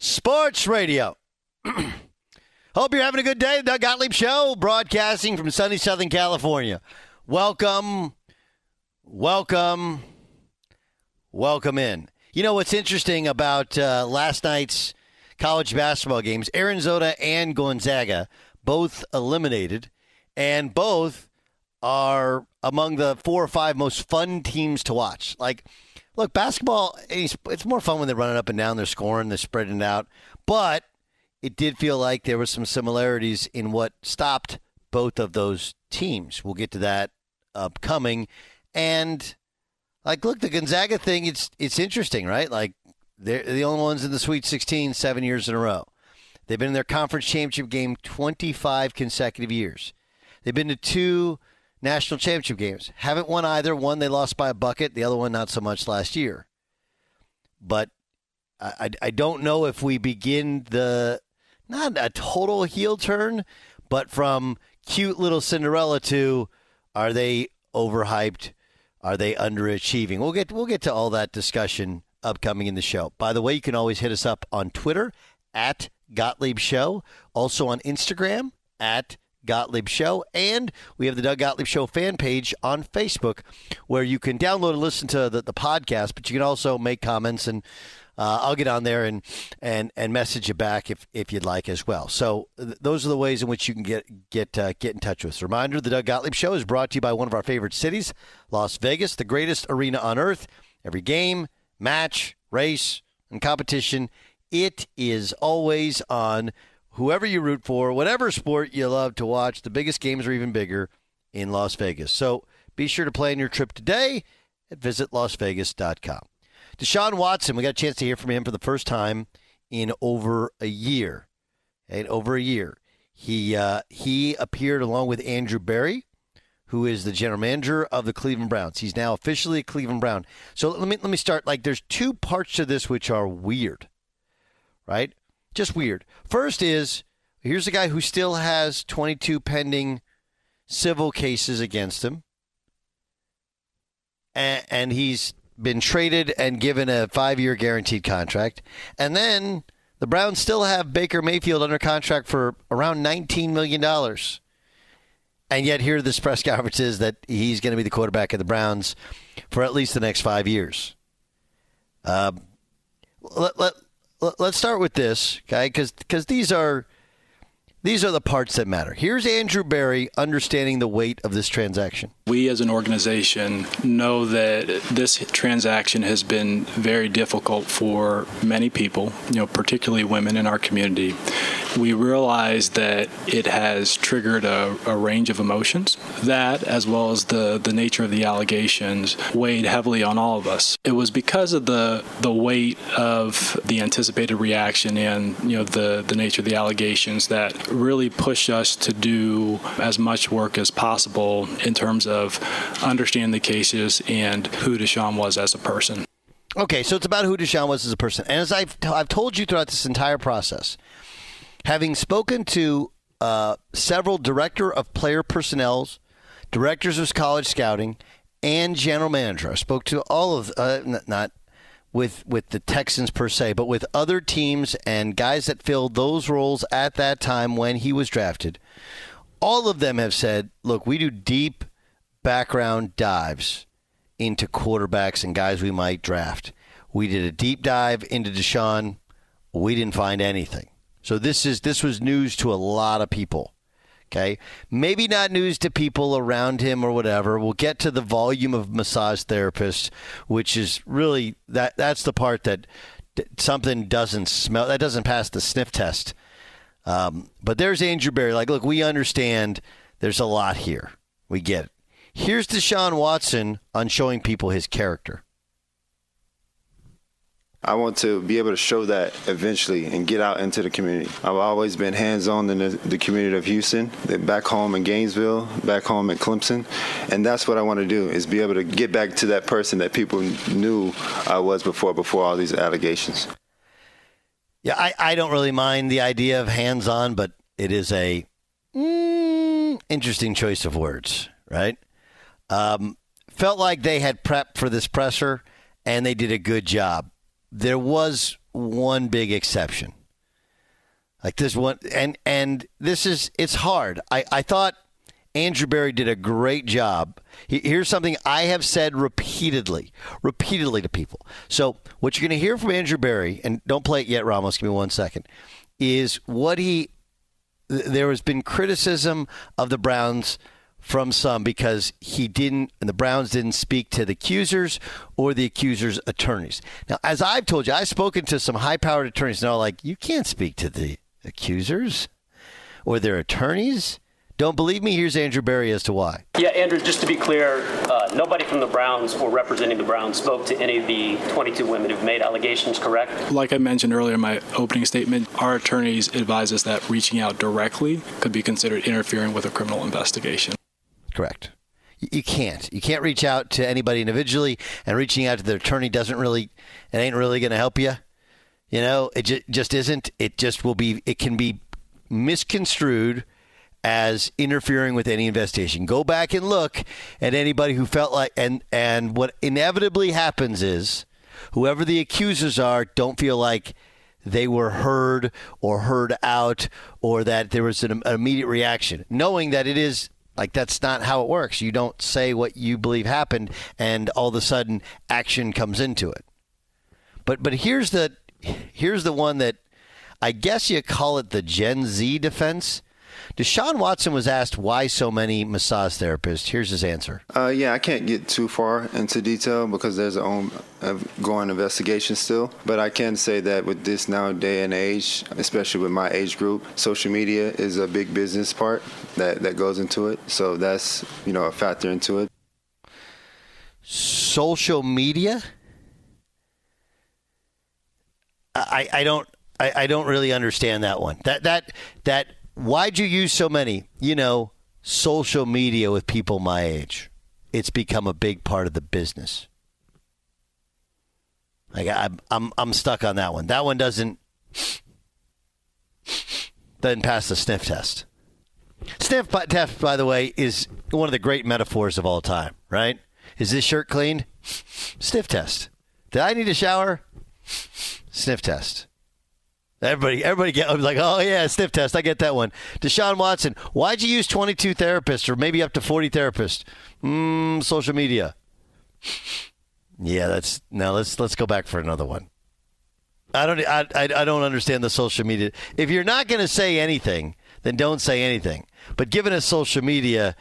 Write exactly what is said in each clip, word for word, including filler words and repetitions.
Sports Radio. Hope you're having a good day. Doug Gottlieb Show, broadcasting from sunny Southern California. Welcome, welcome, welcome in. You know what's interesting about uh, last night's college basketball games, Arizona and Gonzaga, both eliminated, and both are among the four or five most fun teams to watch. Like, look, basketball, it's more fun when they're running up and down, they're scoring, they're spreading it out. But it did feel like there were some similarities in what stopped both of those teams. We'll get to that upcoming. And, like, look, the Gonzaga thing, it's it's interesting, right? Like, they're the only ones in the Sweet sixteen seven years in a row. They've been in their conference championship game twenty-five consecutive years. They've been to two national championship games. Haven't won either. One, they lost by a bucket. The other one, not so much last year. But I, I don't know if we begin the, not a total heel turn, but from cute little Cinderella to, are they overhyped? Are they underachieving? We'll get, we'll get to all that discussion upcoming in the show. By the way, you can always hit us up on Twitter, at Gottlieb Show. Also on Instagram, at Gottlieb Show, and we have the Doug Gottlieb Show fan page on Facebook, where you can download and listen to the, the podcast, but you can also make comments, and uh, I'll get on there and and and message you back if if you'd like as well. So th- those are the ways in which you can get get uh, get in touch with us. Reminder: the Doug Gottlieb Show is brought to you by one of our favorite cities, Las Vegas, the greatest arena on earth. Every game, match, race, and competition, it is always on. Whoever you root for, whatever sport you love to watch, the biggest games are even bigger in Las Vegas. So be sure to plan your trip today at visit las vegas dot com. Deshaun Watson, we got a chance to hear from him for the first time in over a year. And over a year. He, uh, he appeared along with Andrew Berry, who is the general manager of the Cleveland Browns. He's now officially a Cleveland Brown. So let me, let me start. Like, there's two parts to this which are weird, right? Just weird. First is, here's a guy who still has twenty-two pending civil cases against him, and, and he's been traded and given a five-year guaranteed contract. And then the Browns still have Baker Mayfield under contract for around nineteen million dollars. And yet here this press conference is that he's going to be the quarterback of the Browns for at least the next five years. Um, let, let Let's start with this, okay? Because because these are these are the parts that matter. Here's Andrew Berry understanding the weight of this transaction. We as an organization know that this transaction has been very difficult for many people, you know, particularly women in our community. We realize that it has triggered a, a range of emotions. That, as well as the, the nature of the allegations, weighed heavily on all of us. It was because of the the weight of the anticipated reaction and, you know, the, the nature of the allegations that really pushed us to do as much work as possible in terms of understanding the cases and who Deshaun was as a person. Okay, so it's about who Deshaun was as a person. And as I've, t- I've told you throughout this entire process, having spoken to uh, several director of player personnel, directors of college scouting, and general manager, I spoke to all of uh, not with with the Texans per se, but with other teams and guys that filled those roles at that time when he was drafted. All of them have said, "Look, we do deep background dives into quarterbacks and guys we might draft. We did a deep dive into Deshaun. We didn't find anything." So this is this was news to a lot of people, okay? Maybe not news to people around him or whatever. We'll get to the volume of massage therapists, which is really, that that's the part that d- something doesn't smell, that doesn't pass the sniff test. Um, but there's Andrew Berry. Like, look, we understand there's a lot here. We get it. Here's Deshaun Watson on showing people his character. I want to be able to show that eventually and get out into the community. I've always been hands-on in the, the community of Houston, back home in Gainesville, back home in Clemson, and that's what I want to do, is be able to get back to that person that people knew I was before, before all these allegations. Yeah, I, I don't really mind the idea of hands-on, but it is a mm, interesting choice of words, right? Um, felt like they had prepped for this presser, and they did a good job. There was one big exception. Like this one, and and this is, it's hard. I, I thought Andrew Berry did a great job. He, here's something I have said repeatedly, repeatedly to people. So what you're going to hear from Andrew Berry, and don't play it yet, Ramos, give me one second, is what he, there has been criticism of the Browns from some because he didn't, and the Browns didn't speak to the accusers or the accusers' attorneys. Now, as I've told you, I've spoken to some high-powered attorneys, and they're like, you can't speak to the accusers or their attorneys. Don't believe me? Here's Andrew Berry as to why. Yeah, Andrew, just to be clear, uh, nobody from the Browns or representing the Browns spoke to any of the twenty-two women who've made allegations, correct? Like I mentioned earlier in my opening statement, our attorneys advise us that reaching out directly could be considered interfering with a criminal investigation. Correct. You can't. You can't reach out to anybody individually, and reaching out to their attorney doesn't really, it ain't really going to help you. You know, it ju- just isn't. It just will be, it can be misconstrued as interfering with any investigation. Go back and look at anybody who felt like, and, and what inevitably happens is whoever the accusers are don't feel like they were heard or heard out or that there was an immediate reaction, knowing that it is, like, that's not how it works. You don't say what you believe happened, and all of a sudden action comes into it. But but here's the here's the one that I guess you call it the Gen Z defense. Deshaun Watson was asked why so many massage therapists. Here's his answer. Uh, yeah, I can't get too far into detail because there's an ongoing investigation still. But I can say that with this now day and age, especially with my age group, social media is a big business part that, that goes into it. So that's, you know, a factor into it. Social media? I, I don't I, I don't really understand that one. That that that. Why'd you use so many, you know, social media with people my age? It's become a big part of the business. Like I'm, I'm, I'm stuck on that one. That one doesn't doesn't pass the sniff test. Sniff test, by the way, is one of the great metaphors of all time. Right? Is this shirt clean? Sniff test. Did I need a shower? Sniff test. Everybody, everybody get, I was like, oh, yeah, sniff test. I get that one. Deshaun Watson, why'd you use twenty-two therapists or maybe up to forty therapists? Mm, social media. Yeah, that's now let's let's go back for another one. I don't I, I, I don't understand the social media. If you're not going to say anything, then don't say anything. But given us social media,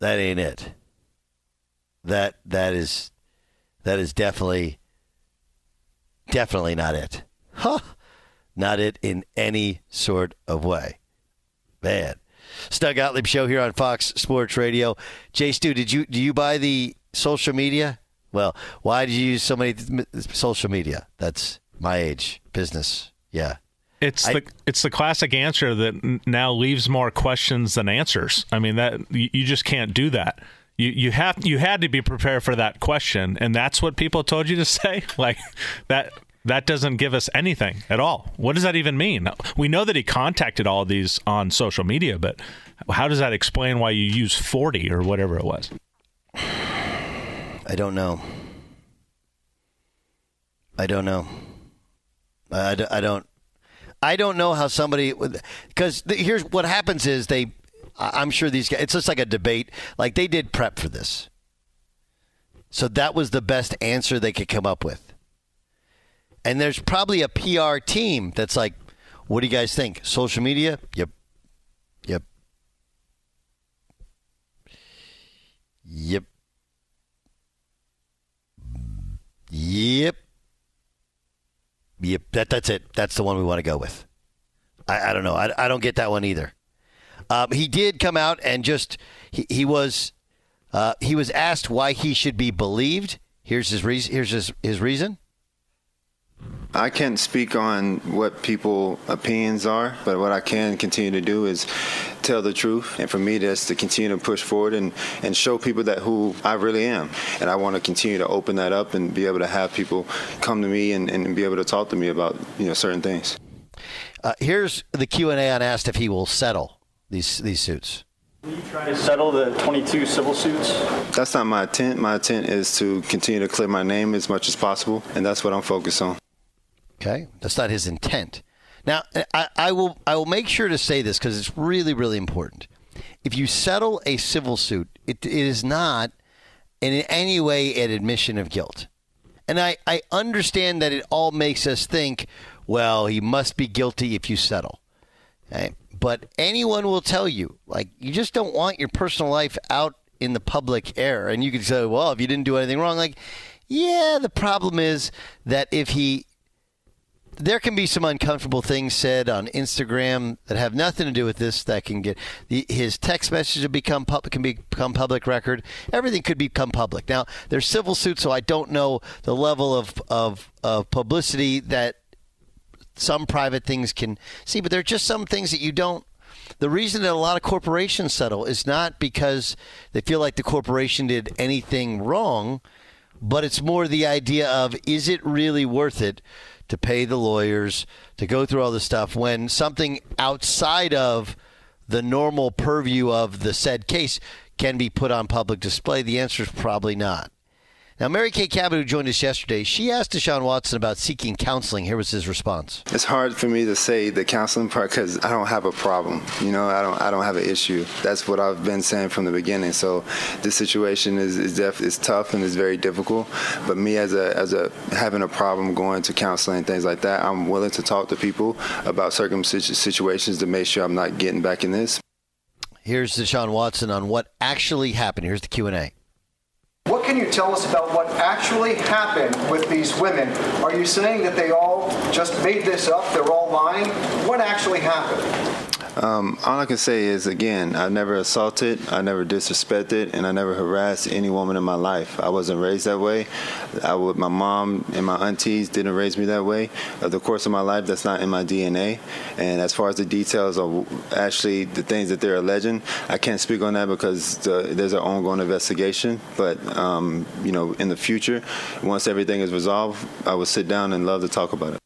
that ain't it. That that is that is definitely definitely not it. Huh. Not it in any sort of way. Man. It's Doug Gottlieb Show here on Fox Sports Radio. Jay Stu, did you do you buy the social media? Well, why did you use so many th- social media? That's my age. Business. Yeah. It's I, the it's the classic answer that now leaves more questions than answers. I mean, that you, you just can't do that. You you have you had to be prepared for that question, and that's what people told you to say? Like that That doesn't give us anything at all. What does that even mean? We know that he contacted all of these on social media, but how does that explain why you use forty or whatever it was? I don't know. I don't know. I, I don't. I don't know how somebody, because here's what happens is they, I'm sure these guys, it's just like a debate. Like they did prep for this. So that was the best answer they could come up with. And there's probably a P R team that's like, what do you guys think? Social media? Yep. Yep. Yep. Yep. Yep. That, that's it. That's the one we want to go with. I, I don't know. I, I don't get that one either. Um, he did come out and just, he, he was uh, he was asked why he should be believed. Here's his reason. Here's his, his reason. I can't speak on what people's opinions are, but what I can continue to do is tell the truth. And for me, that's to continue to push forward and, and show people that who I really am. And I want to continue to open that up and be able to have people come to me and, and be able to talk to me about, you know, certain things. Uh, here's the Q and A on asked if he will settle these these suits. Will you try to settle the twenty-two civil suits? That's not my intent. My intent is to continue to clear my name as much as possible, and that's what I'm focused on. Okay, that's not his intent. Now, I, I will I will make sure to say this because it's really, really important. If you settle a civil suit, it, it is not in any way an admission of guilt. And I, I understand that it all makes us think, well, he must be guilty if you settle. Okay? But anyone will tell you, like, you just don't want your personal life out in the public air. And you could say, well, if you didn't do anything wrong, like, yeah, the problem is that if he, there can be some uncomfortable things said on Instagram that have nothing to do with this that can get, the, his text message will become public, can become public record. Everything could become public. Now, there's civil suits, so I don't know the level of, of, of publicity that some private things can see, but there are just some things that you don't. The reason that a lot of corporations settle is not because they feel like the corporation did anything wrong, but it's more the idea of, is it really worth it to pay the lawyers, to go through all this stuff when something outside of the normal purview of the said case can be put on public display? The answer is probably not. Now, Mary Kay Cabot, who joined us yesterday, she asked Deshaun Watson about seeking counseling. Here was his response. It's hard for me to say the counseling part because I don't have a problem. You know, I don't I don't have an issue. That's what I've been saying from the beginning. So this situation is is, def- is tough and it's very difficult. But me as a, as a having a problem going to counseling and things like that, I'm willing to talk to people about certain situations to make sure I'm not getting back in this. Here's Deshaun Watson on what actually happened. Here's the Q and A. What can you tell us about what actually happened with these women? Are you saying that they all just made this up? They're all lying? What actually happened? Um, all I can say is, again, I never assaulted, I never disrespected, and I never harassed any woman in my life. I wasn't raised that way. I would, my mom and my aunties didn't raise me that way. Over the course of my life, that's not in my D N A. And as far as the details of actually the things that they're alleging, I can't speak on that because the, there's an ongoing investigation. But, um, you know, in the future, once everything is resolved, I will sit down and love to talk about it.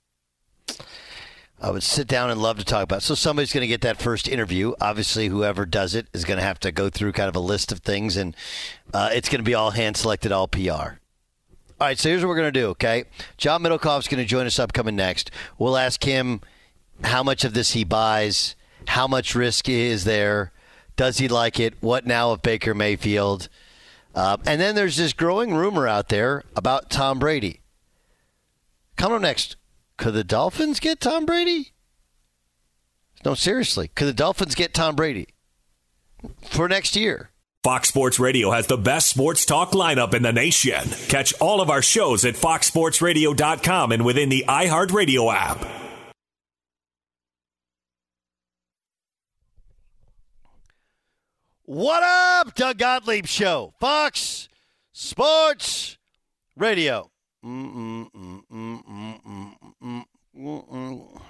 I would sit down and love to talk about it. So somebody's going to get that first interview. Obviously, whoever does it is going to have to go through kind of a list of things, and uh, it's going to be all hand-selected, all P R. All right, so here's what we're going to do, okay? John Middlekauff is going to join us upcoming next. We'll ask him how much of this he buys, how much risk is there, does he like it, what now of Baker Mayfield. Uh, and then there's this growing rumor out there about Tom Brady. Coming up next, could the Dolphins get Tom Brady? No, seriously, could the Dolphins get Tom Brady for next year? Fox Sports Radio has the best sports talk lineup in the nation. Catch all of our shows at fox sports radio dot com and within the iHeartRadio app. What up, Doug Gottlieb Show, Fox Sports Radio. Mm-mm, mm-mm, mm-mm, mm-mm, mm-mm.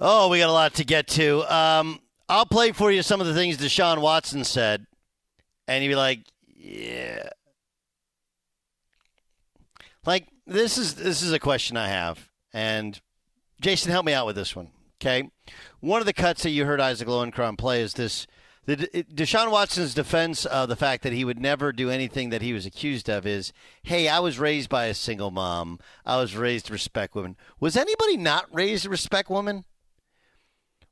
Oh, we got a lot to get to. Um, I'll play for you some of the things Deshaun Watson said, and you'd be like, yeah. Like, this is this is a question I have, and Jason, help me out with this one, okay? One of the cuts that you heard Isaac Lowenkron play is this. The, Deshaun Watson's defense of the fact that he would never do anything that he was accused of is, hey, I was raised by a single mom. I was raised to respect women. Was anybody not raised to respect women?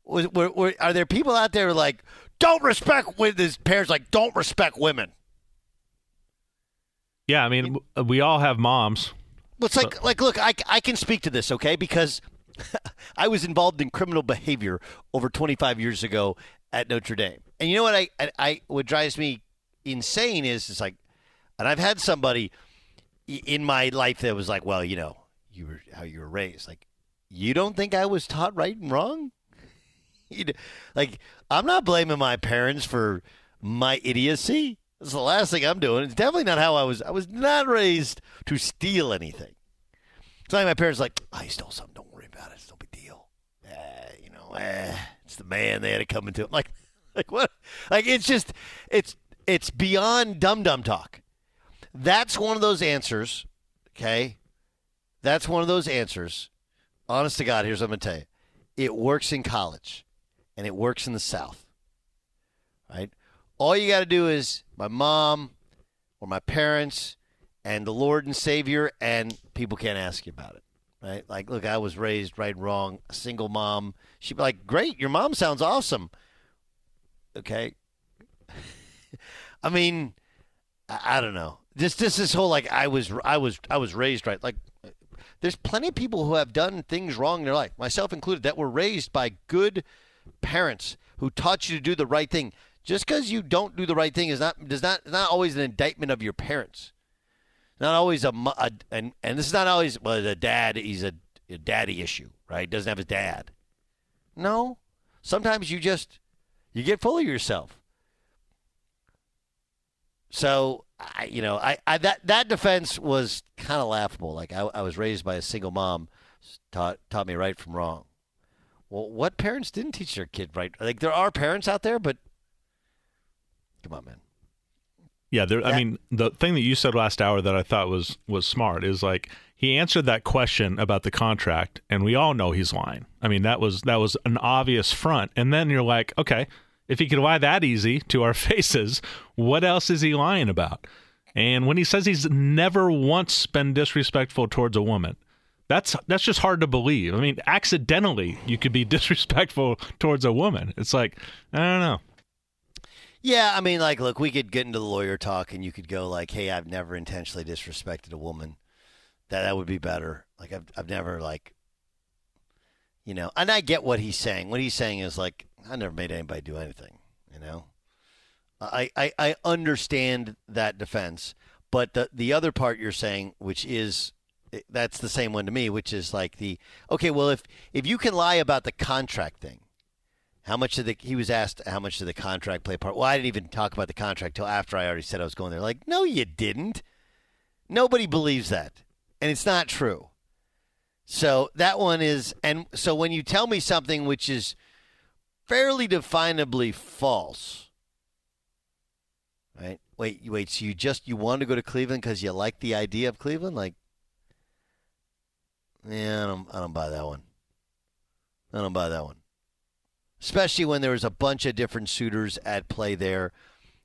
Was, were, were, are there people out there who are like, don't respect with his parents, like, don't respect women? Yeah, I mean, it, we all have moms. Well, it's like, like look, I, I can speak to this, okay, because I was involved in criminal behavior over twenty-five years ago at Notre Dame. And you know what I, I, I what drives me insane is it's like, and I've had somebody in my life that was like, well, you know, you were how you were raised. Like, you don't think I was taught right and wrong? Like, I'm not blaming my parents for my idiocy. That's the last thing I'm doing. It's definitely not how I was. I was not raised to steal anything. It's not like my parents like, I oh, stole something. Don't worry about it. It's no big deal. Uh, you know, uh, it's the man they had it coming to him. Like, like what? Like it's just, it's it's beyond dumb dumb talk. That's one of those answers. Okay, that's one of those answers. Honest to God, here's what I'm gonna tell you. It works in college, and it works in the South. Right? All you got to do is my mom or my parents and the Lord and Savior, and people can't ask you about it. Right? Like, look, I was raised right and wrong, a single mom. She'd be like, great, your mom sounds awesome. Okay. I mean, I, I don't know. This this this whole like I was I was I was raised right. Like, there's plenty of people who have done things wrong in their life, myself included, that were raised by good parents who taught you to do the right thing. Just because you don't do the right thing is not does not not always an indictment of your parents. Not always a, a and and this is not always well the dad he's a, a daddy issue, right? Doesn't have his dad. No, sometimes you just you get full of yourself. So, I, you know, I, I that that defense was kind of laughable. Like, I, I was raised by a single mom, taught taught me right from wrong. Well, what parents didn't teach their kid right? Like, there are parents out there, but come on, man. Yeah, there. That, I mean, the thing that you said last hour that I thought was was smart is like he answered that question about the contract, and we all know he's lying. I mean, that was that was an obvious front. And then you're like, okay. If he could lie that easy to our faces, what else is he lying about? And when he says he's never once been disrespectful towards a woman, that's that's just hard to believe. I mean, accidentally, you could be disrespectful towards a woman. It's like, I don't know. Yeah, I mean, like, look, we could get into the lawyer talk and you could go like, hey, I've never intentionally disrespected a woman. That that would be better. Like, I've I've never, like, you know, and I get what he's saying. What he's saying is like, I never made anybody do anything, you know. I, I, I understand that defense, but the the other part you're saying, which is that's the same one to me, which is like the okay, well if if you can lie about the contract thing, how much of the he was asked how much did the contract play a part? Well, I didn't even talk about the contract till after I already said I was going there. Like, no, you didn't. Nobody believes that, and it's not true. So that one is, and so when you tell me something which is fairly definably false, right? Wait, wait. So you just you wanted to go to Cleveland because you like the idea of Cleveland? Like, yeah, I don't, I don't buy that one. I don't buy that one. Especially when there was a bunch of different suitors at play there.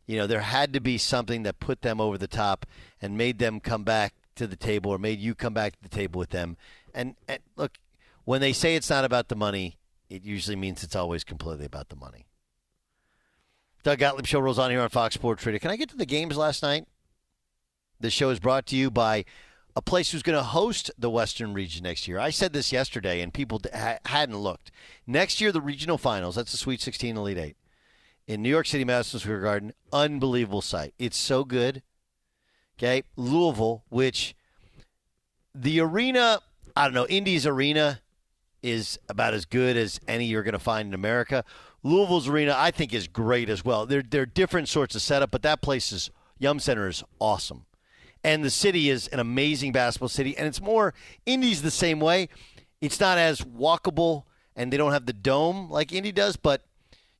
You know, there had to be something that put them over the top and made them come back to the table, or made you come back to the table with them. And, and look, when they say it's not about the money, it usually means it's always completely about the money. Doug Gottlieb Show rolls on here on Fox Sports Radio. Can I get to the games last night? This show is brought to you by a place who's going to host the Western region next year. I said this yesterday, and people ha- hadn't looked. Next year, the regional finals, that's the Sweet sixteen, Elite Eight, in New York City, Madison Square Garden. Unbelievable sight. It's so good. Okay, Louisville, which the arena, I don't know, Indy's arena is about as good as any you're going to find in America. Louisville's arena, I think, is great as well. They're, they're different sorts of setup, but that place is, Yum Center is awesome. And the city is an amazing basketball city, and it's more, Indy's the same way. It's not as walkable, and they don't have the dome like Indy does, but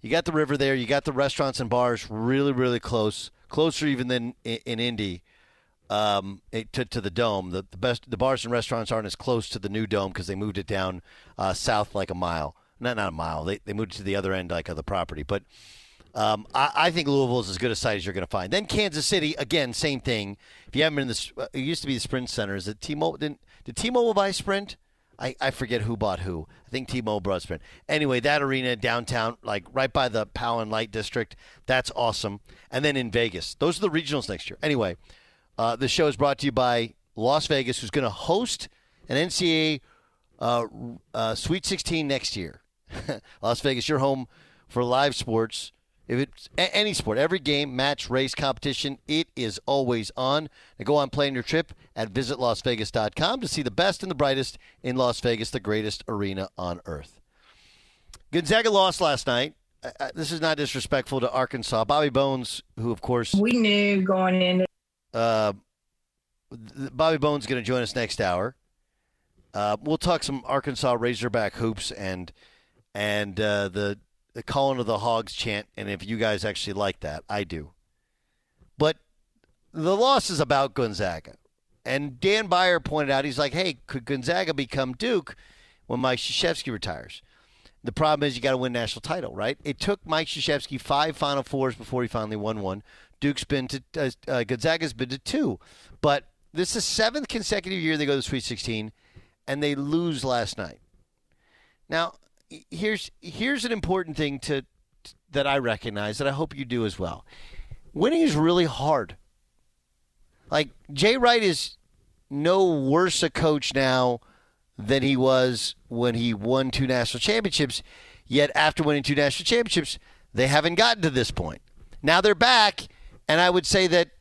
you got the river there, you got the restaurants and bars really, really close, closer even than in, in Indy. Um, it, to, to the dome, the, the best the bars and restaurants aren't as close to the new dome because they moved it down uh, south like a mile. Not not a mile. They they moved it to the other end like of the property. But um, I, I think Louisville is as good a site as you're going to find. Then Kansas City again, same thing. If you haven't been in this, it used to be the Sprint Center. Is it T-Mobile? Didn't, did T-Mobile buy Sprint? I, I forget who bought who. I think T-Mobile bought Sprint. Anyway, that arena downtown, like right by the Powell and Light District, that's awesome. And then in Vegas, those are the regionals next year. Anyway. Uh, the show is brought to you by Las Vegas, who's going to host an N C double A uh, uh, Sweet sixteen next year. Las Vegas, your home for live sports. If it's a- any sport, every game, match, race, competition, it is always on. Now go on planning your trip at visit las vegas dot com to see the best and the brightest in Las Vegas, the greatest arena on earth. Gonzaga lost last night. uh, this is not disrespectful to Arkansas. Bobby Bones, who, of course, we knew going into uh, Bobby Bones going to join us next hour. Uh, we'll talk some Arkansas Razorback hoops and and uh, the the calling of the Hogs chant, and if you guys actually like that, I do. But the loss is about Gonzaga, and Dan Byer pointed out, he's like, "Hey, could Gonzaga become Duke when Mike Krzyzewski retires?" The problem is you got to win a national title, right? It took Mike Krzyzewski five Final Fours before he finally won one. Duke's been to uh, uh, Gonzaga's been to two, but this is the seventh consecutive year they go to the Sweet sixteen. And they lose last night. Now, here's here's an important thing to, to that I recognize that I hope you do as well. Winning is really hard. Like, Jay Wright is no worse a coach now than he was when he won two national championships. Yet after winning two national championships, they haven't gotten to this point. Now they're back, and I would say that,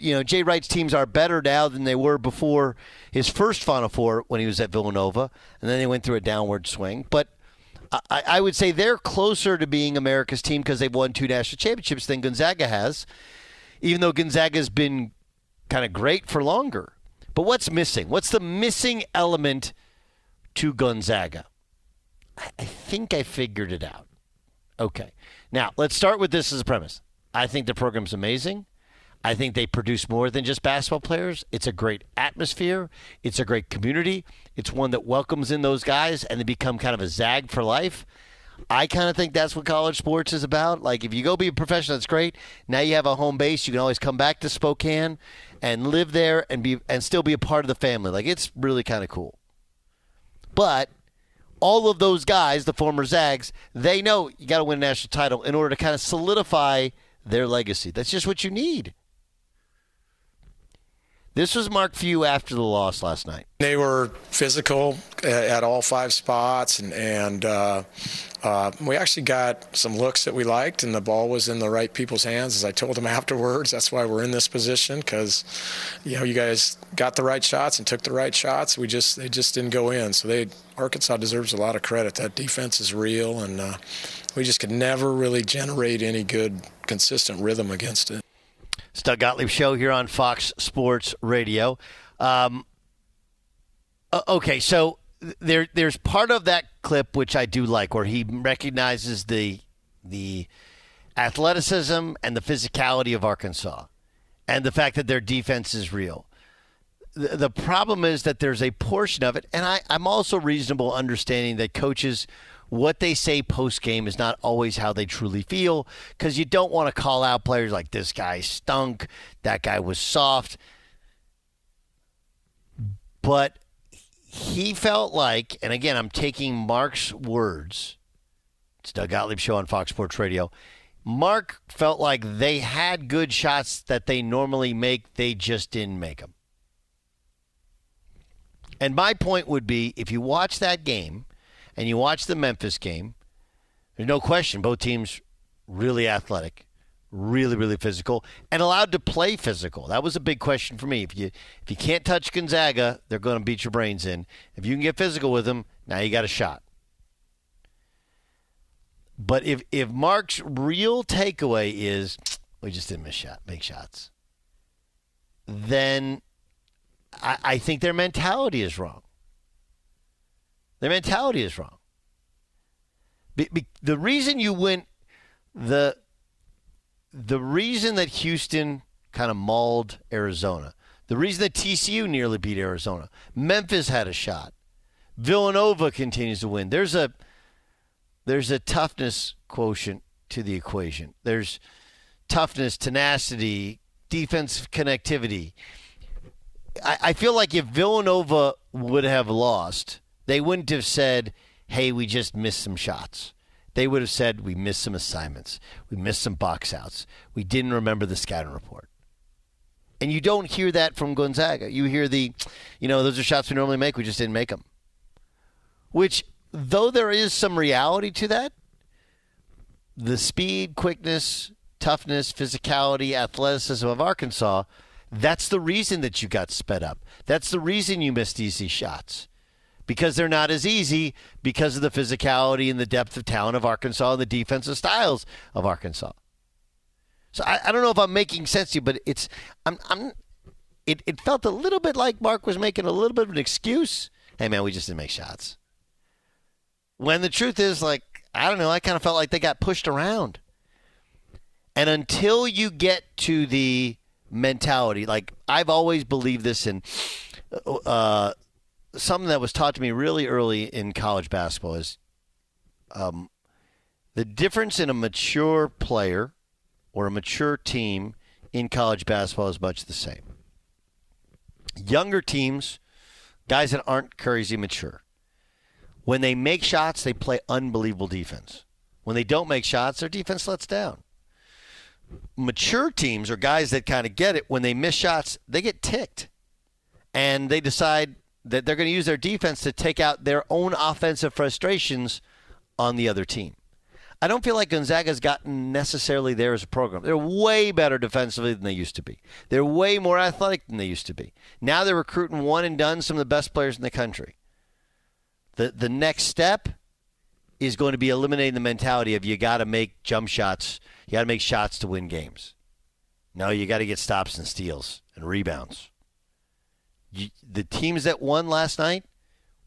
you know, Jay Wright's teams are better now than they were before his first Final Four when he was at Villanova, and then they went through a downward swing. But I, I would say they're closer to being America's team because they've won two national championships than Gonzaga has, even though Gonzaga's been kind of great for longer. But what's missing? What's the missing element to Gonzaga? I, I think I figured it out. Okay. Now, let's start with this as a premise. I think the program's amazing. I think they produce more than just basketball players. It's a great atmosphere. It's a great community. It's one that welcomes in those guys, and they become kind of a zag for life. I kind of think that's what college sports is about. Like, if you go be a professional, that's great. Now you have a home base. You can always come back to Spokane and live there and be and still be a part of the family. Like, it's really kind of cool. But all of those guys, the former zags, they know you got to win a national title in order to kind of solidify their legacy. That's just what you need. This was Mark Few after the loss last night. They were physical at all five spots, and, and uh, uh, we actually got some looks that we liked, and the ball was in the right people's hands, as I told them afterwards. That's why we're in this position, because, you know, you guys got the right shots and took the right shots. We just they just didn't go in. So they Arkansas deserves a lot of credit. That defense is real, and uh, we just could never really generate any good, consistent rhythm against it. It's Doug Gottlieb Show here on Fox Sports Radio. Um, okay, so there, there's part of that clip which I do like, where he recognizes the the athleticism and the physicality of Arkansas, and the fact that their defense is real. The, the problem is that there's a portion of it, and I, I'm also reasonable understanding that coaches, what they say post-game is not always how they truly feel, because you don't want to call out players like, this guy stunk, that guy was soft. But he felt like, and again, I'm taking Mark's words. It's Doug Gottlieb Show on Fox Sports Radio. Mark felt like they had good shots that they normally make, they just didn't make them. And my point would be, if you watch that game, and you watch the Memphis game, there's no question both teams really athletic, really, really physical, and allowed to play physical. That was a big question for me. If you if you can't touch Gonzaga, they're going to beat your brains in. If you can get physical with them, now you got a shot. But if, if Mark's real takeaway is, we just didn't miss shot, make shots, then I, I think their mentality is wrong. Their mentality is wrong. Be, be, the reason you went, the the reason that Houston kind of mauled Arizona, the reason that T C U nearly beat Arizona, Memphis had a shot, Villanova continues to win. There's a there's a toughness quotient to the equation. There's toughness, tenacity, defensive connectivity. I, I feel like if Villanova would have lost, they wouldn't have said, hey, we just missed some shots. They would have said, we missed some assignments. We missed some box outs. We didn't remember the scouting report. And you don't hear that from Gonzaga. You hear the, you know, those are shots we normally make. We just didn't make them. Which, though there is some reality to that, the speed, quickness, toughness, physicality, athleticism of Arkansas, that's the reason that you got sped up. That's the reason you missed easy shots. because they're not as easy because of the physicality and the depth of talent of Arkansas and the defensive styles of Arkansas. So I, I don't know if I'm making sense to you, but it's I'm I'm it, it felt a little bit like Mark was making a little bit of an excuse. Hey man, we just didn't make shots. When the truth is, like, I don't know, I kind of felt like they got pushed around. And until you get to the mentality, like I've always believed this in uh, something that was taught to me really early in college basketball is um, the difference in a mature player or a mature team in college basketball is much the same. Younger teams, guys that aren't crazy mature, when they make shots, they play unbelievable defense. When they don't make shots, their defense lets down. Mature teams are guys that kind of get it. When they miss shots, they get ticked. And they decide that they're going to use their defense to take out their own offensive frustrations on the other team. I don't feel like Gonzaga's gotten necessarily there as a program. They're way better defensively than they used to be. They're way more athletic than they used to be. Now they're recruiting one and done some of the best players in the country. The the next step is going to be eliminating the mentality of you got to make jump shots. You got to make shots to win games. No, you got to get stops and steals and rebounds. You, the teams that won last night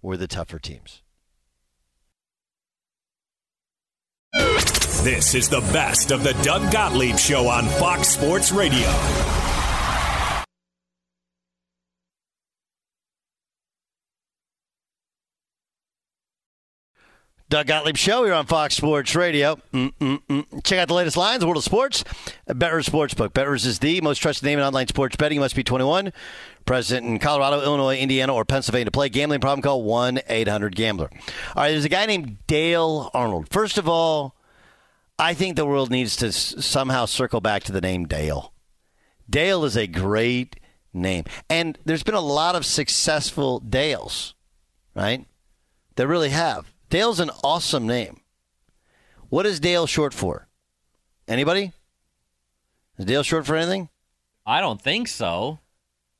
were the tougher teams. This is the best of the Doug Gottlieb Show on Fox Sports Radio. Doug Gottlieb Show here on Fox Sports Radio. Mm-mm-mm. Check out the latest lines, World of Sports, BetRivers Sportsbook. BetRivers is the most trusted name in online sports betting. You must be twenty-one, present in Colorado, Illinois, Indiana, or Pennsylvania to play. Gambling problem, call one eight hundred gambler. All right, there's a guy named Dale Arnold. First of all, I think the world needs to s- somehow circle back to the name Dale. Dale is a great name. And there's been a lot of successful Dales, right? They really have. Dale's an awesome name. What is Dale short for? Anybody? Is Dale short for anything? I don't think so.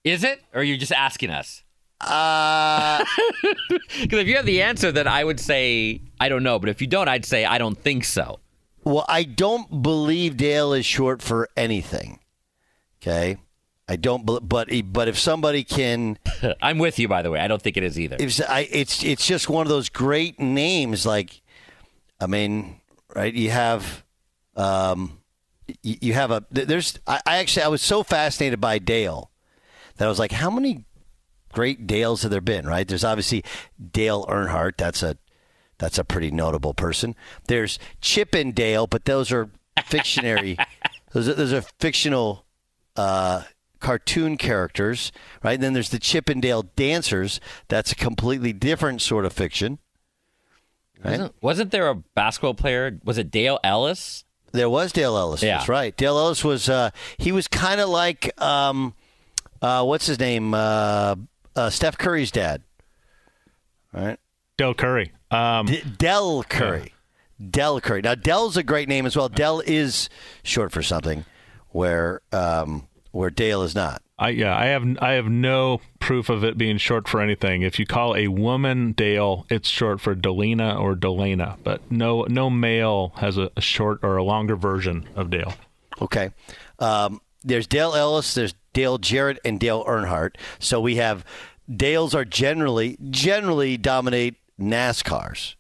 Is it? Or you're just asking us? Uh, because if you have the answer, then I would say, I don't know. But if you don't, I'd say, I don't think so. Well, I don't believe Dale is short for anything. Okay. I don't, but but if somebody can, I'm with you. By the way, I don't think it is either. If, I, it's it's just one of those great names. Like, I mean, right? You have, um, you, you have a. There's. I, I actually I was so fascinated by Dale that I was like, how many great Dales have there been? Right? There's obviously Dale Earnhardt. That's a that's a pretty notable person. There's Chip and Dale, but those are fictionary. those are, those are fictional. Uh, cartoon characters, right? And then there's the Chippendale Dancers. That's a completely different sort of fiction. Right? Wasn't, wasn't there a basketball player? Was it Dale Ellis? There was Dale Ellis. Yeah. That's right. Dale Ellis was, uh, he was kind of like, um, uh, what's his name? Uh, uh, Steph Curry's dad. All right. Dale Curry. Um, D- Del Curry. Yeah. Del Curry. Now, Del's a great name as well. Del is short for something where, um, where Dale is not. I yeah, I have I have no proof of it being short for anything. If you call a woman Dale, it's short for Delina or Delana, but no no male has a, a short or a longer version of Dale. Okay. Um, there's Dale Ellis, there's Dale Jarrett, and Dale Earnhardt. So we have Dales are generally generally dominate NASCARs.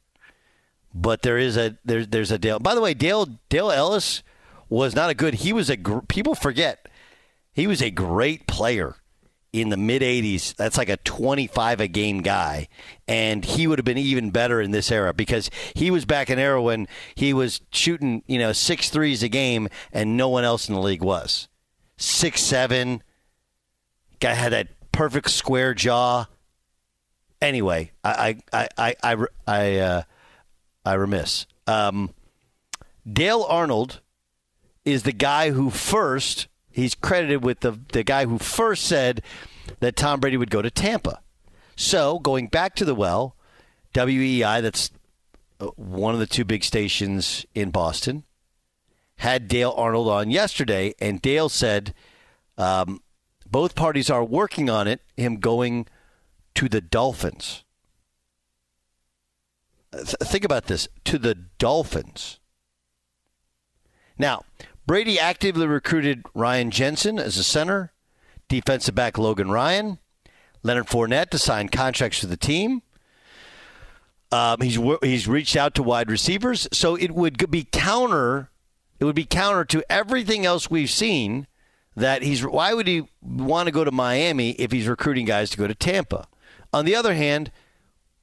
But there is a there's there's a Dale. By the way, Dale Dale Ellis was not a good. He was a people forget. He was a great player in the mid-eighties. That's like a twenty-five a game guy. And he would have been even better in this era because he was back in an era when he was shooting, you know, six threes a game and no one else in the league was. Six, seven. Guy had that perfect square jaw. Anyway, I I I I I, uh, I remiss. Um, Dale Arnold is the guy who first... He's credited with the the guy who first said that Tom Brady would go to Tampa. So going back to the well, W E I, that's one of the two big stations in Boston, had Dale Arnold on yesterday, and Dale said um, both parties are working on it, him going to the Dolphins. th- think about this, to the Dolphins. Now, Brady actively recruited Ryan Jensen as a center, defensive back Logan Ryan, Leonard Fournette to sign contracts with the team. Um, he's he's reached out to wide receivers, so it would be counter it would be counter to everything else we've seen that he's why would he want to go to Miami if he's recruiting guys to go to Tampa? On the other hand,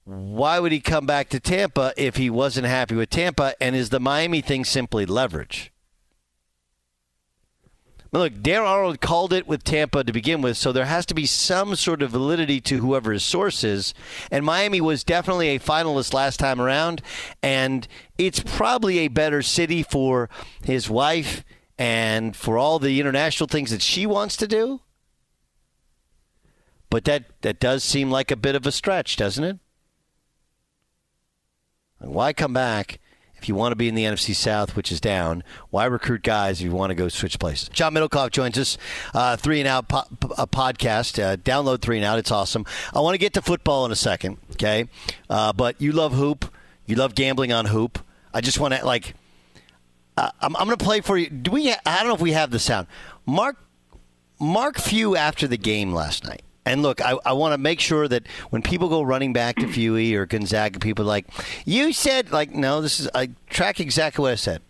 why would he come back to Tampa if he wasn't happy with Tampa, and is the Miami thing simply leverage? But look, Dale Arnold called it with Tampa to begin with, so there has to be some sort of validity to whoever his source is. And Miami was definitely a finalist last time around, and it's probably a better city for his wife and for all the international things that she wants to do. But that, that does seem like a bit of a stretch, doesn't it? And why come back? If you want to be in the N F C South, which is down, why recruit guys if you want to go switch places? John Middlekauff joins us, uh, Three and Out po- p- a podcast. Uh, download Three and Out. It's awesome. I want to get to football in a second, okay? Uh, but you love hoop. You love gambling on hoop. I just want to, like, uh, I'm, I'm going to play for you. Do we? Ha- I don't know if we have the sound. Mark, Mark Few after the game last night. And look, I, I want to make sure that when people go running back to Fuey or Gonzaga, people are like, you said, like, no, this is, I track exactly what I said.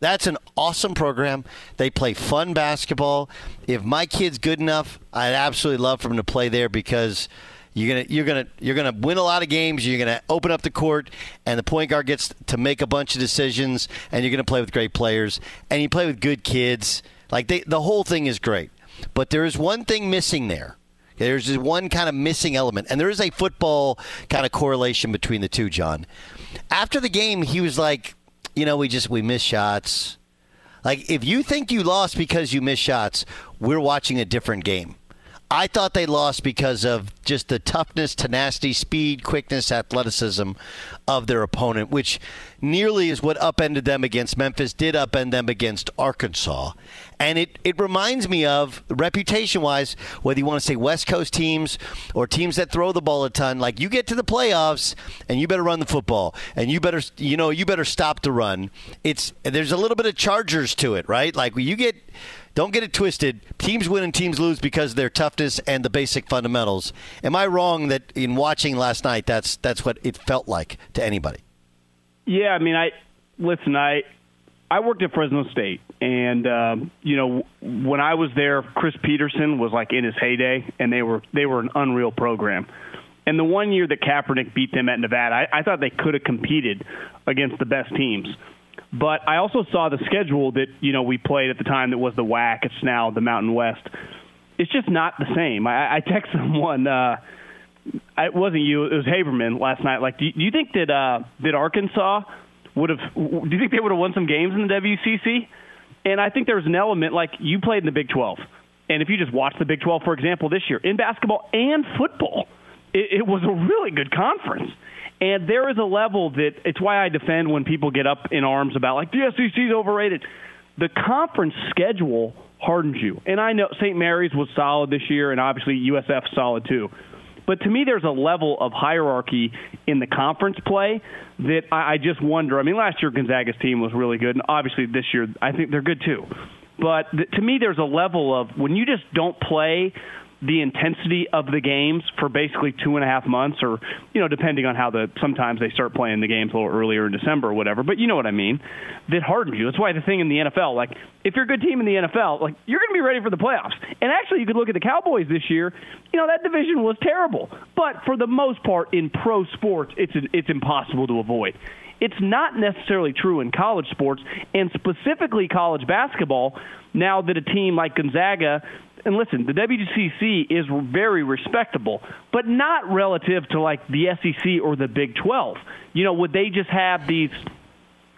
That's an awesome program. They play fun basketball. If my kid's good enough, I'd absolutely love for him to play there because you're gonna you're gonna you're gonna win a lot of games. You're gonna open up the court, and the point guard gets to make a bunch of decisions, and you're gonna play with great players, and you play with good kids. Like they, the whole thing is great, but there is one thing missing there. There's just one kind of missing element, and there is a football kind of correlation between the two, John. After the game, he was like, you know, we just we miss shots. Like, if you think you lost because you missed shots, we're watching a different game. I thought they lost because of just the toughness, tenacity, speed, quickness, athleticism of their opponent, which nearly is what upended them against Memphis, did upend them against Arkansas. And it, it reminds me of, reputation-wise, whether you want to say West Coast teams or teams that throw the ball a ton, like you get to the playoffs and you better run the football and you better, you know, you better stop the run. It's there's a little bit of Chargers to it, right? Like you get... Don't get it twisted. Teams win and teams lose because of their toughness and the basic fundamentals. Am I wrong that in watching last night, that's that's what it felt like to anybody? Yeah, I mean, I listen, I I worked at Fresno State, and um, you know, when I was there, Chris Peterson was like in his heyday, and they were they were an unreal program. And the one year that Kaepernick beat them at Nevada, I, I thought they could have competed against the best teams. But I also saw the schedule that, you know, we played at the time that was the W A C. It's now the Mountain West. It's just not the same. I, I text someone. Uh, it wasn't you. It was Haberman last night. Like, do you, do you think that uh, that Arkansas would have – do you think they would have won some games in the W C C? And I think there's an element, like, you played in the Big twelve. And if you just watch the Big twelve, for example, this year, in basketball and football, it, it was a really good conference. And there is a level that it's why I defend when people get up in arms about like the S E C is overrated. The conference schedule hardens you. And I know Saint Mary's was solid this year, and obviously U S F solid too. But to me, there's a level of hierarchy in the conference play that I, I just wonder. I mean, last year Gonzaga's team was really good, and obviously this year I think they're good too. But th- to me, there's a level of when you just don't play the intensity of the games for basically two and a half months or, you know, depending on how the – sometimes they start playing the games a little earlier in December or whatever, but you know what I mean, that hardens you. That's why the thing in the N F L, like, if you're a good team in the N F L, like, you're going to be ready for the playoffs. And actually, you could look at the Cowboys this year. You know, that division was terrible. But for the most part, in pro sports, it's it's impossible to avoid. It's not necessarily true in college sports and specifically college basketball now that a team like Gonzaga – and listen, the W C C is very respectable, but not relative to like the S E C or the Big twelve. You know, would they just have these?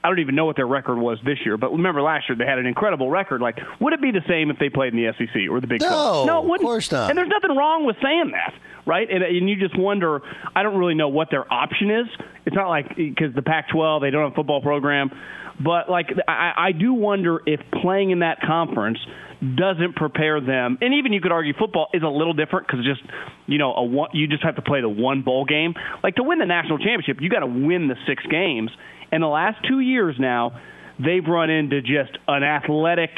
I don't even know what their record was this year, but remember last year they had an incredible record. Like, would it be the same if they played in the S E C or the Big twelve? No, no, it wouldn't. Of course not. And there's nothing wrong with saying that, right? And, and you just wonder. I don't really know what their option is. It's not like because the Pac twelve they don't have a football program, but like I, I do wonder if playing in that conference doesn't prepare them. And even you could argue football is a little different because just you know a one, you just have to play the one bowl game. Like to win the national championship, you got to win the six games. And the last two years now, they've run into just an athletic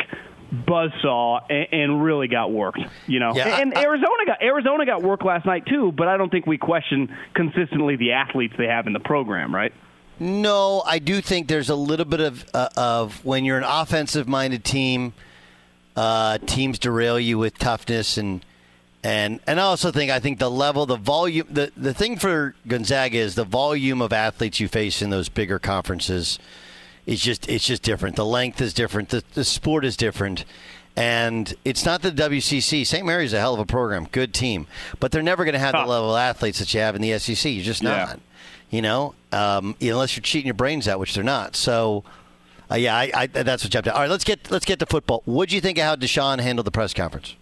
buzzsaw and, and really got worked, you know. Yeah, and I, I, Arizona got Arizona got worked last night too, but I don't think we question consistently the athletes they have in the program, right? No, I do think there's a little bit of uh, of when you're an offensive-minded team, uh, teams derail you with toughness and and and I also think I think the level, the volume, the, the thing for Gonzaga is the volume of athletes you face in those bigger conferences. It's just it's just different. The length is different. The, the sport is different. And it's not the W C C. Saint Mary's a hell of a program, good team. But they're never going to have huh. the level of athletes that you have in the S E C. You're just yeah. not, you know, um, unless you're cheating your brains out, which they're not. So, uh, yeah, I, I, that's what jumped out. All right, let's get, let's get to football. What do you think of how Deshaun handled the press conference?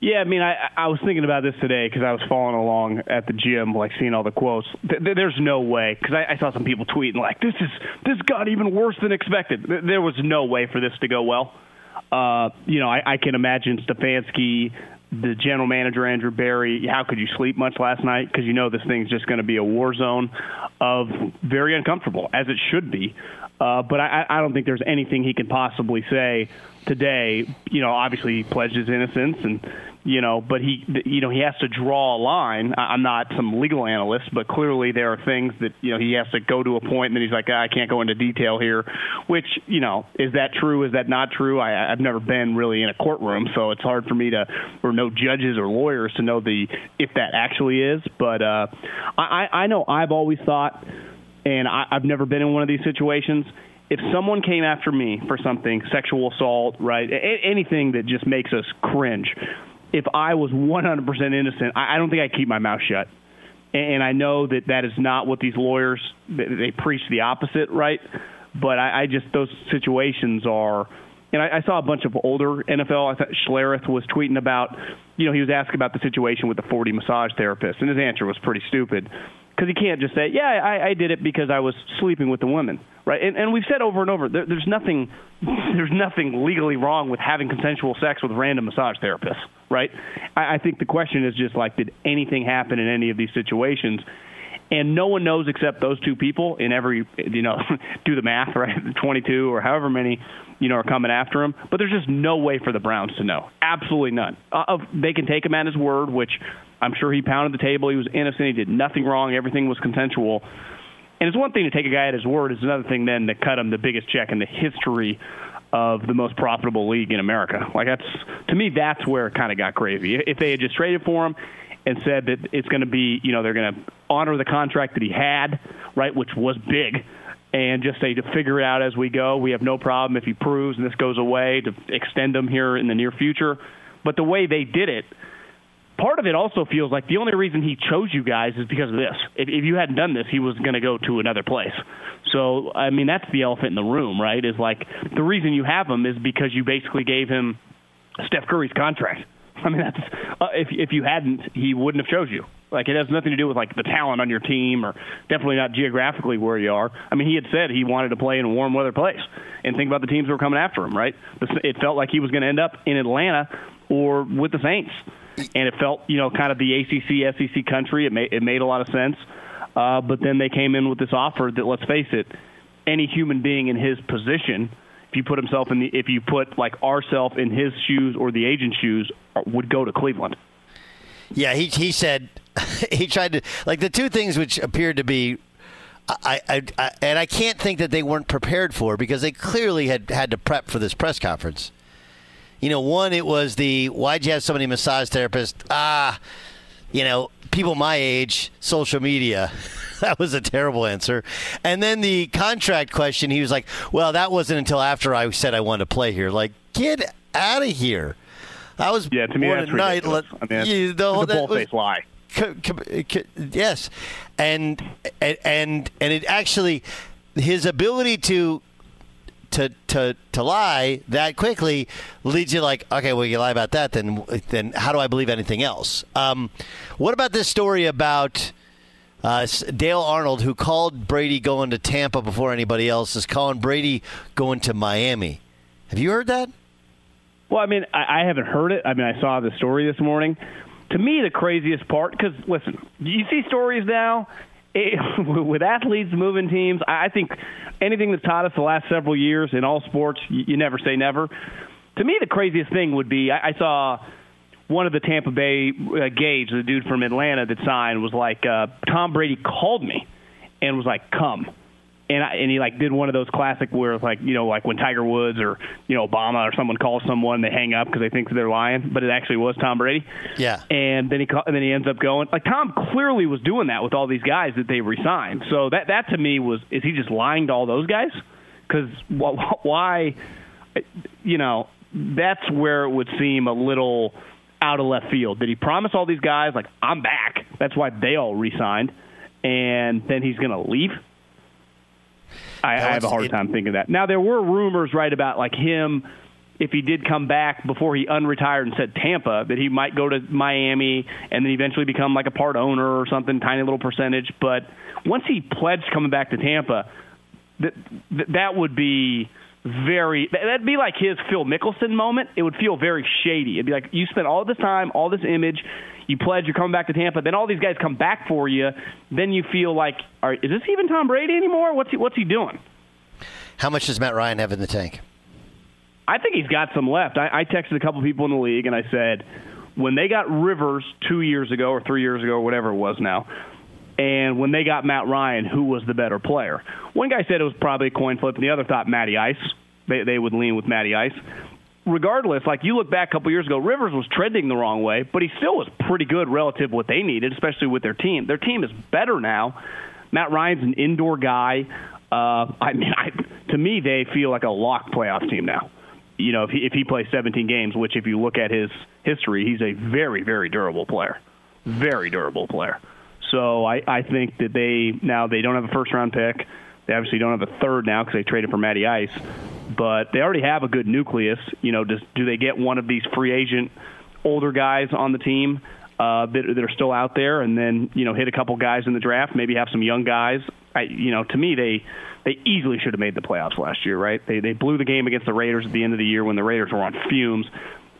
Yeah, I mean, I, I was thinking about this today because I was following along at the gym, like seeing all the quotes. Th- there's no way, because I, I saw some people tweeting like, "This is this got even worse than expected." Th- there was no way for this to go well. Uh, you know, I, I can imagine Stefanski, the general manager Andrew Berry. How could you sleep much last night? Because you know this thing's just going to be a war zone of very uncomfortable, as it should be. Uh, but I, I don't think there's anything he could possibly say today. You know, obviously he pledged his innocence, and you know, but he, you know, he has to draw a line. I'm not some legal analyst, but clearly there are things that you know he has to go to a point, and then he's like, ah, I can't go into detail here. Which, you know, is that true? Is that not true? I, I've never been really in a courtroom, so it's hard for me to, or no judges or lawyers to know the if that actually is. But uh, I, I know I've always thought. And I, I've never been in one of these situations. If someone came after me for something, sexual assault, right, a- anything that just makes us cringe, if I was one hundred percent innocent, I, I don't think I'd keep my mouth shut. And, and I know that that is not what these lawyers, they, they preach the opposite, right? But I, I just, those situations are, and I, I saw a bunch of older N F L, I thought Schlereth was tweeting about, you know, he was asked about the situation with the forty massage therapist, and his answer was pretty stupid. Because he can't just say, yeah, I, I did it because I was sleeping with the woman, right? And, and we've said over and over, there, there's nothing there's nothing legally wrong with having consensual sex with random massage therapists, right? I, I think the question is just like, did anything happen in any of these situations? And no one knows except those two people in every, you know, do the math, right? twenty-two or however many, you know, are coming after him. But there's just no way for the Browns to know. Absolutely none. Uh, they can take him at his word, which I'm sure he pounded the table. He was innocent. He did nothing wrong. Everything was consensual. And it's one thing to take a guy at his word. It's another thing then to cut him the biggest check in the history of the most profitable league in America. Like that's, to me, that's where it kind of got crazy. If they had just traded for him and said that it's going to be, you know, they're going to honor the contract that he had, right, which was big, and just say to figure it out as we go. We have no problem if he proves and this goes away to extend him here in the near future. But the way they did it, part of it also feels like the only reason he chose you guys is because of this. If, if you hadn't done this, he was going to go to another place. So, I mean, that's the elephant in the room, right? Is like the reason you have him is because you basically gave him Steph Curry's contract. I mean, that's uh, if if you hadn't, he wouldn't have chose you. Like, it has nothing to do with, like, the talent on your team or definitely not geographically where you are. I mean, he had said he wanted to play in a warm-weather place. And think about the teams that were coming after him, right? It felt like he was going to end up in Atlanta or with the Saints. And it felt, you know, kind of the A C C, S E C country. It made, it made a lot of sense. Uh, but then they came in with this offer that, let's face it, any human being in his position, if you put himself in the, if you put, like, ourself in his shoes or the agent's shoes, would go to Cleveland. Yeah, he he said he tried to like the two things which appeared to be, I, I, I and I can't think that they weren't prepared for because they clearly had had to prep for this press conference. You know, one it was the why'd you have so many massage therapists? Ah, you know, people my age, social media. That was a terrible answer. And then the contract question, he was like, "Well, that wasn't until after I said I wanted to play here." Like, get out of here. That was yeah, to me, that's ridiculous. I mean, that's, you know, that's a bold-faced lie. Co- co- co- yes, and and and it actually, his ability to to to to lie that quickly leads you like, okay, well, you lie about that, then then how do I believe anything else? Um, what about this story about uh, Dale Arnold, who called Brady going to Tampa before anybody else, is calling Brady going to Miami? Have you heard that? Well, I mean, I, I haven't heard it. I mean, I saw the story this morning. To me, the craziest part, because, listen, you see stories now it, with athletes moving teams. I think anything that's taught us the last several years in all sports, you, you never say never. To me, the craziest thing would be I, I saw one of the Tampa Bay uh, Gage, the dude from Atlanta that signed, was like, uh, Tom Brady called me and was like, come. And I, and he, like, did one of those classic where, it's like, you know, like when Tiger Woods or, you know, Obama or someone calls someone, they hang up because they think they're lying, but it actually was Tom Brady. Yeah. And then he call, and then he ends up going. Like, Tom clearly was doing that with all these guys that they re-signed. So that, that to me was, is he just lying to all those guys? Because why, you know, that's where it would seem a little out of left field. Did he promise all these guys, like, I'm back? That's why they all re-signed. And then he's going to leave? I, I have a hard time thinking that. Now, there were rumors, right, about, like, him, if he did come back before he unretired and said Tampa, that he might go to Miami and then eventually become, like, a part owner or something, tiny little percentage. But once he pledged coming back to Tampa, that that would be very – that'd be like his Phil Mickelson moment. It would feel very shady. It'd be like, you spent all this time, all this image – you pledge you're coming back to Tampa, then all these guys come back for you. Then you feel like, all right, is this even Tom Brady anymore? What's he, what's he doing? How much does Matt Ryan have in the tank? I think he's got some left. I, I texted a couple people in the league, and I said, when they got Rivers two years ago or three years ago or whatever it was now, and when they got Matt Ryan, who was the better player? One guy said it was probably a coin flip, and the other thought Matty Ice. They, they would lean with Matty Ice. Regardless, like you look back a couple years ago, Rivers was trending the wrong way, but he still was pretty good relative to what they needed, especially with their team. Their team is better now. Matt Ryan's an indoor guy. Uh, I mean, I, to me, they feel like a lock playoff team now. You know, if he, if he plays seventeen games, which if you look at his history, he's a very, very durable player. Very durable player. So I, I think that they now they don't have a first-round pick. They obviously don't have a third now because they traded for Matty Ice. But they already have a good nucleus. You know, does, do they get one of these free agent older guys on the team uh, that, that are still out there, and then you know hit a couple guys in the draft? Maybe have some young guys. I, you know, to me they they easily should have made the playoffs last year, right? They they blew the game against the Raiders at the end of the year when the Raiders were on fumes,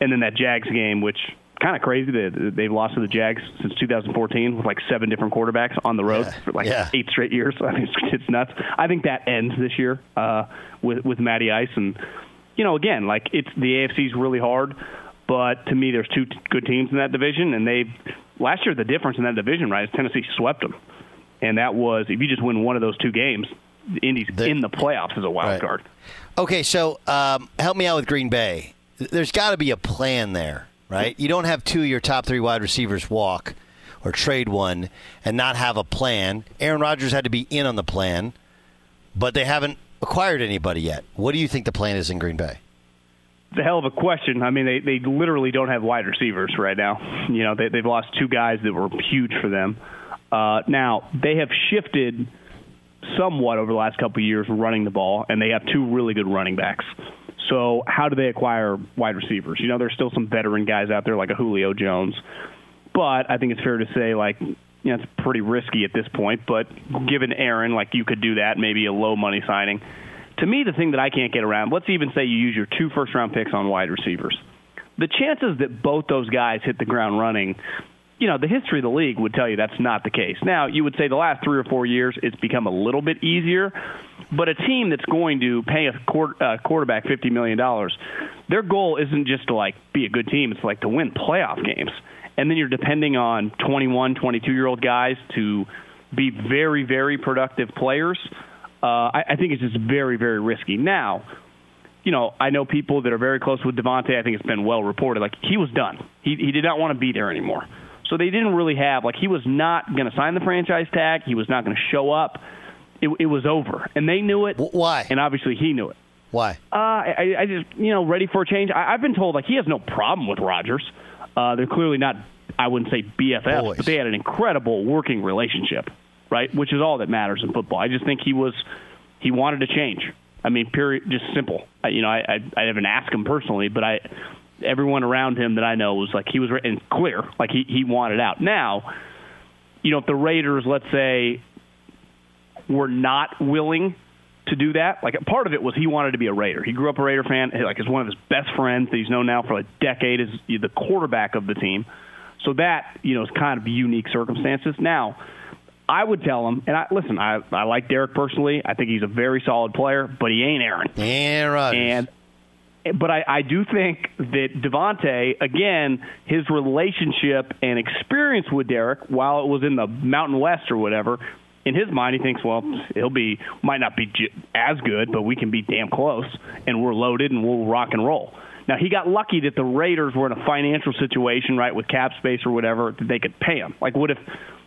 and then that Jags game, which kind of crazy. They, they've lost to the Jags since two thousand fourteen with like seven different quarterbacks on the road yeah, for like yeah. eight straight years. I mean, it's, it's nuts. I think that ends this year uh, with with Matty Ice, and you know, again, like it's the A F C's really hard, but to me, there's two t- good teams in that division, and they last year the difference in that division, right, is Tennessee swept them, and that was if you just win one of those two games, the Indy's the, in the playoffs as a wild right. card. Okay, so um, help me out with Green Bay. There's got to be a plan there. Right? You don't have two of your top three wide receivers walk or trade one and not have a plan. Aaron Rodgers had to be in on the plan, but they haven't acquired anybody yet. What do you think the plan is in Green Bay? It's a hell of a question. I mean, they, they literally don't have wide receivers right now. You know, they, they've lost two guys that were huge for them. Uh, now, they have shifted somewhat over the last couple of years running the ball, and they have two really good running backs. So how do they acquire wide receivers? You know, there's still some veteran guys out there like a Julio Jones. But I think it's fair to say, like, you know, it's pretty risky at this point. But given Aaron, like, you could do that, maybe a low-money signing. To me, the thing that I can't get around, let's even say you use your two first-round picks on wide receivers. The chances that both those guys hit the ground running, you know, the history of the league would tell you that's not the case. Now, you would say the last three or four years it's become a little bit easier, but a team that's going to pay a quarter, uh, quarterback fifty million dollars, their goal isn't just to, like, be a good team. It's, like, to win playoff games. And then you're depending on twenty-one, twenty-two-year-old guys to be very, very productive players. Uh, I, I think it's just very, very risky. Now, you know, I know people that are very close with Devontae. I think it's been well reported. Like, he was done. He, he did not want to be there anymore. So they didn't really have, like, he was not going to sign the franchise tag. He was not going to show up. It, it was over. And they knew it. Why? And obviously he knew it. Why? Uh, I, I just, you know, ready for a change. I, I've been told, like, he has no problem with Rodgers. Uh, they're clearly not, I wouldn't say B F Fs, Boys. But they had an incredible working relationship, right, which is all that matters in football. I just think he was, he wanted to change. I mean, period, just simple. I, you know, I, I, I haven't asked him personally, but I... everyone around him that I know was like he was and clear, like he, he wanted out. Now, you know, if the Raiders, let's say, were not willing to do that. Like, part of it was he wanted to be a Raider. He grew up a Raider fan. Like, is one of his best friends that he's known now for a decade is the quarterback of the team. So that, you know, is kind of unique circumstances. Now, I would tell him, and I, listen, I, I like Derek personally. I think he's a very solid player, but he ain't Aaron. Aaron Rodgers. And, but I, I do think that Devontae, again, his relationship and experience with Derek, while it was in the Mountain West or whatever, in his mind, he thinks, well, he'll be, might not be as good, but we can be damn close, and we're loaded, and we'll rock and roll. Now, he got lucky that the Raiders were in a financial situation, right, with cap space or whatever, that they could pay him. Like, what if,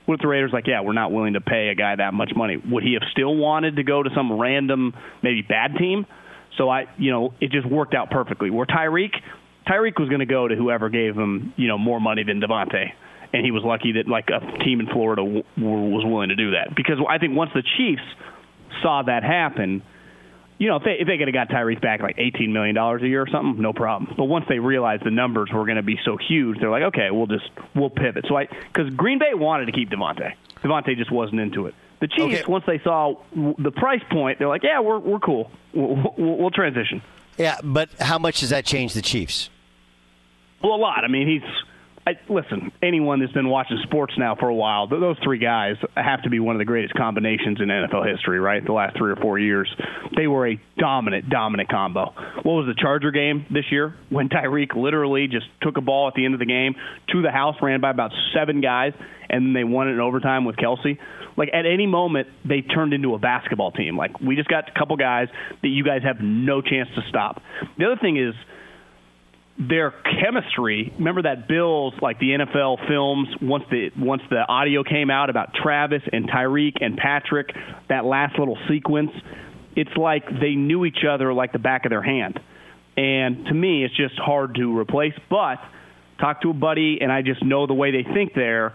what if the Raiders like, yeah, we're not willing to pay a guy that much money? Would he have still wanted to go to some random, maybe bad team? So, I, you know, it just worked out perfectly. Where Tyreek, Tyreek was going to go to whoever gave him, you know, more money than Devontae. And he was lucky that, like, a team in Florida w- was willing to do that. Because I think once the Chiefs saw that happen, you know, if they, if they could have got Tyreek back like eighteen million dollars a year or something, no problem. But once they realized the numbers were going to be so huge, they're like, okay, we'll just we'll pivot. So I, because Green Bay wanted to keep Devontae. Devontae just wasn't into it. The Chiefs, okay, once they saw the price point, they're like, yeah, we're we're cool. We'll, we'll, we'll transition. Yeah, but how much does that change the Chiefs? Well, a lot. I mean, he's I, listen, anyone that's been watching sports now for a while, those three guys have to be one of the greatest combinations in N F L history, right? The last three or four years. They were a dominant, dominant combo. What was the Charger game this year? When Tyreek literally just took a ball at the end of the game to the house, ran by about seven guys, and they won it in overtime with Kelsey. Like, at any moment, they turned into a basketball team. Like, we just got a couple guys that you guys have no chance to stop. The other thing is, their chemistry, remember that Bills, like the N F L films, once the once the audio came out about Travis and Tyreek and Patrick, that last little sequence, it's like they knew each other like the back of their hand. And to me, it's just hard to replace. But talk to a buddy, and I just know the way they think there.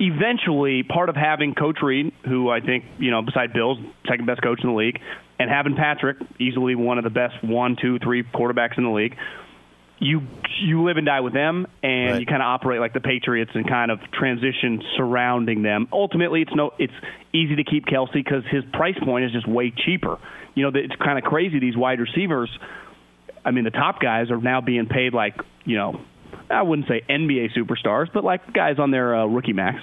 Eventually, part of having Coach Reed, who I think, you know, beside Bill's second best coach in the league, and having Patrick, easily one of the best one, two, three quarterbacks in the league, you you live and die with them, and right. You kind of operate like the Patriots and kind of transition surrounding them. Ultimately, it's no it's easy to keep Kelsey because his price point is just way cheaper. You know, it's kind of crazy, these wide receivers. I mean, the top guys are now being paid like, you know, I wouldn't say N B A superstars, but like guys on their uh, rookie max.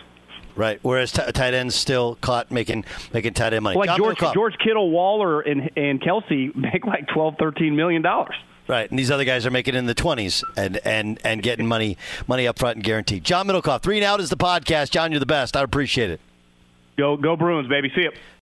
Right, whereas t- tight ends still caught making making tight end money. Well, like George, George Kittle, Waller, and, and Kelsey make like twelve, thirteen million dollars. Right, and these other guys are making it in the twenties and, and, and getting money money up front and guaranteed. John Middlekauff, Three and Out is the podcast. John, you're the best. I appreciate it. Go go Bruins, baby. See ya.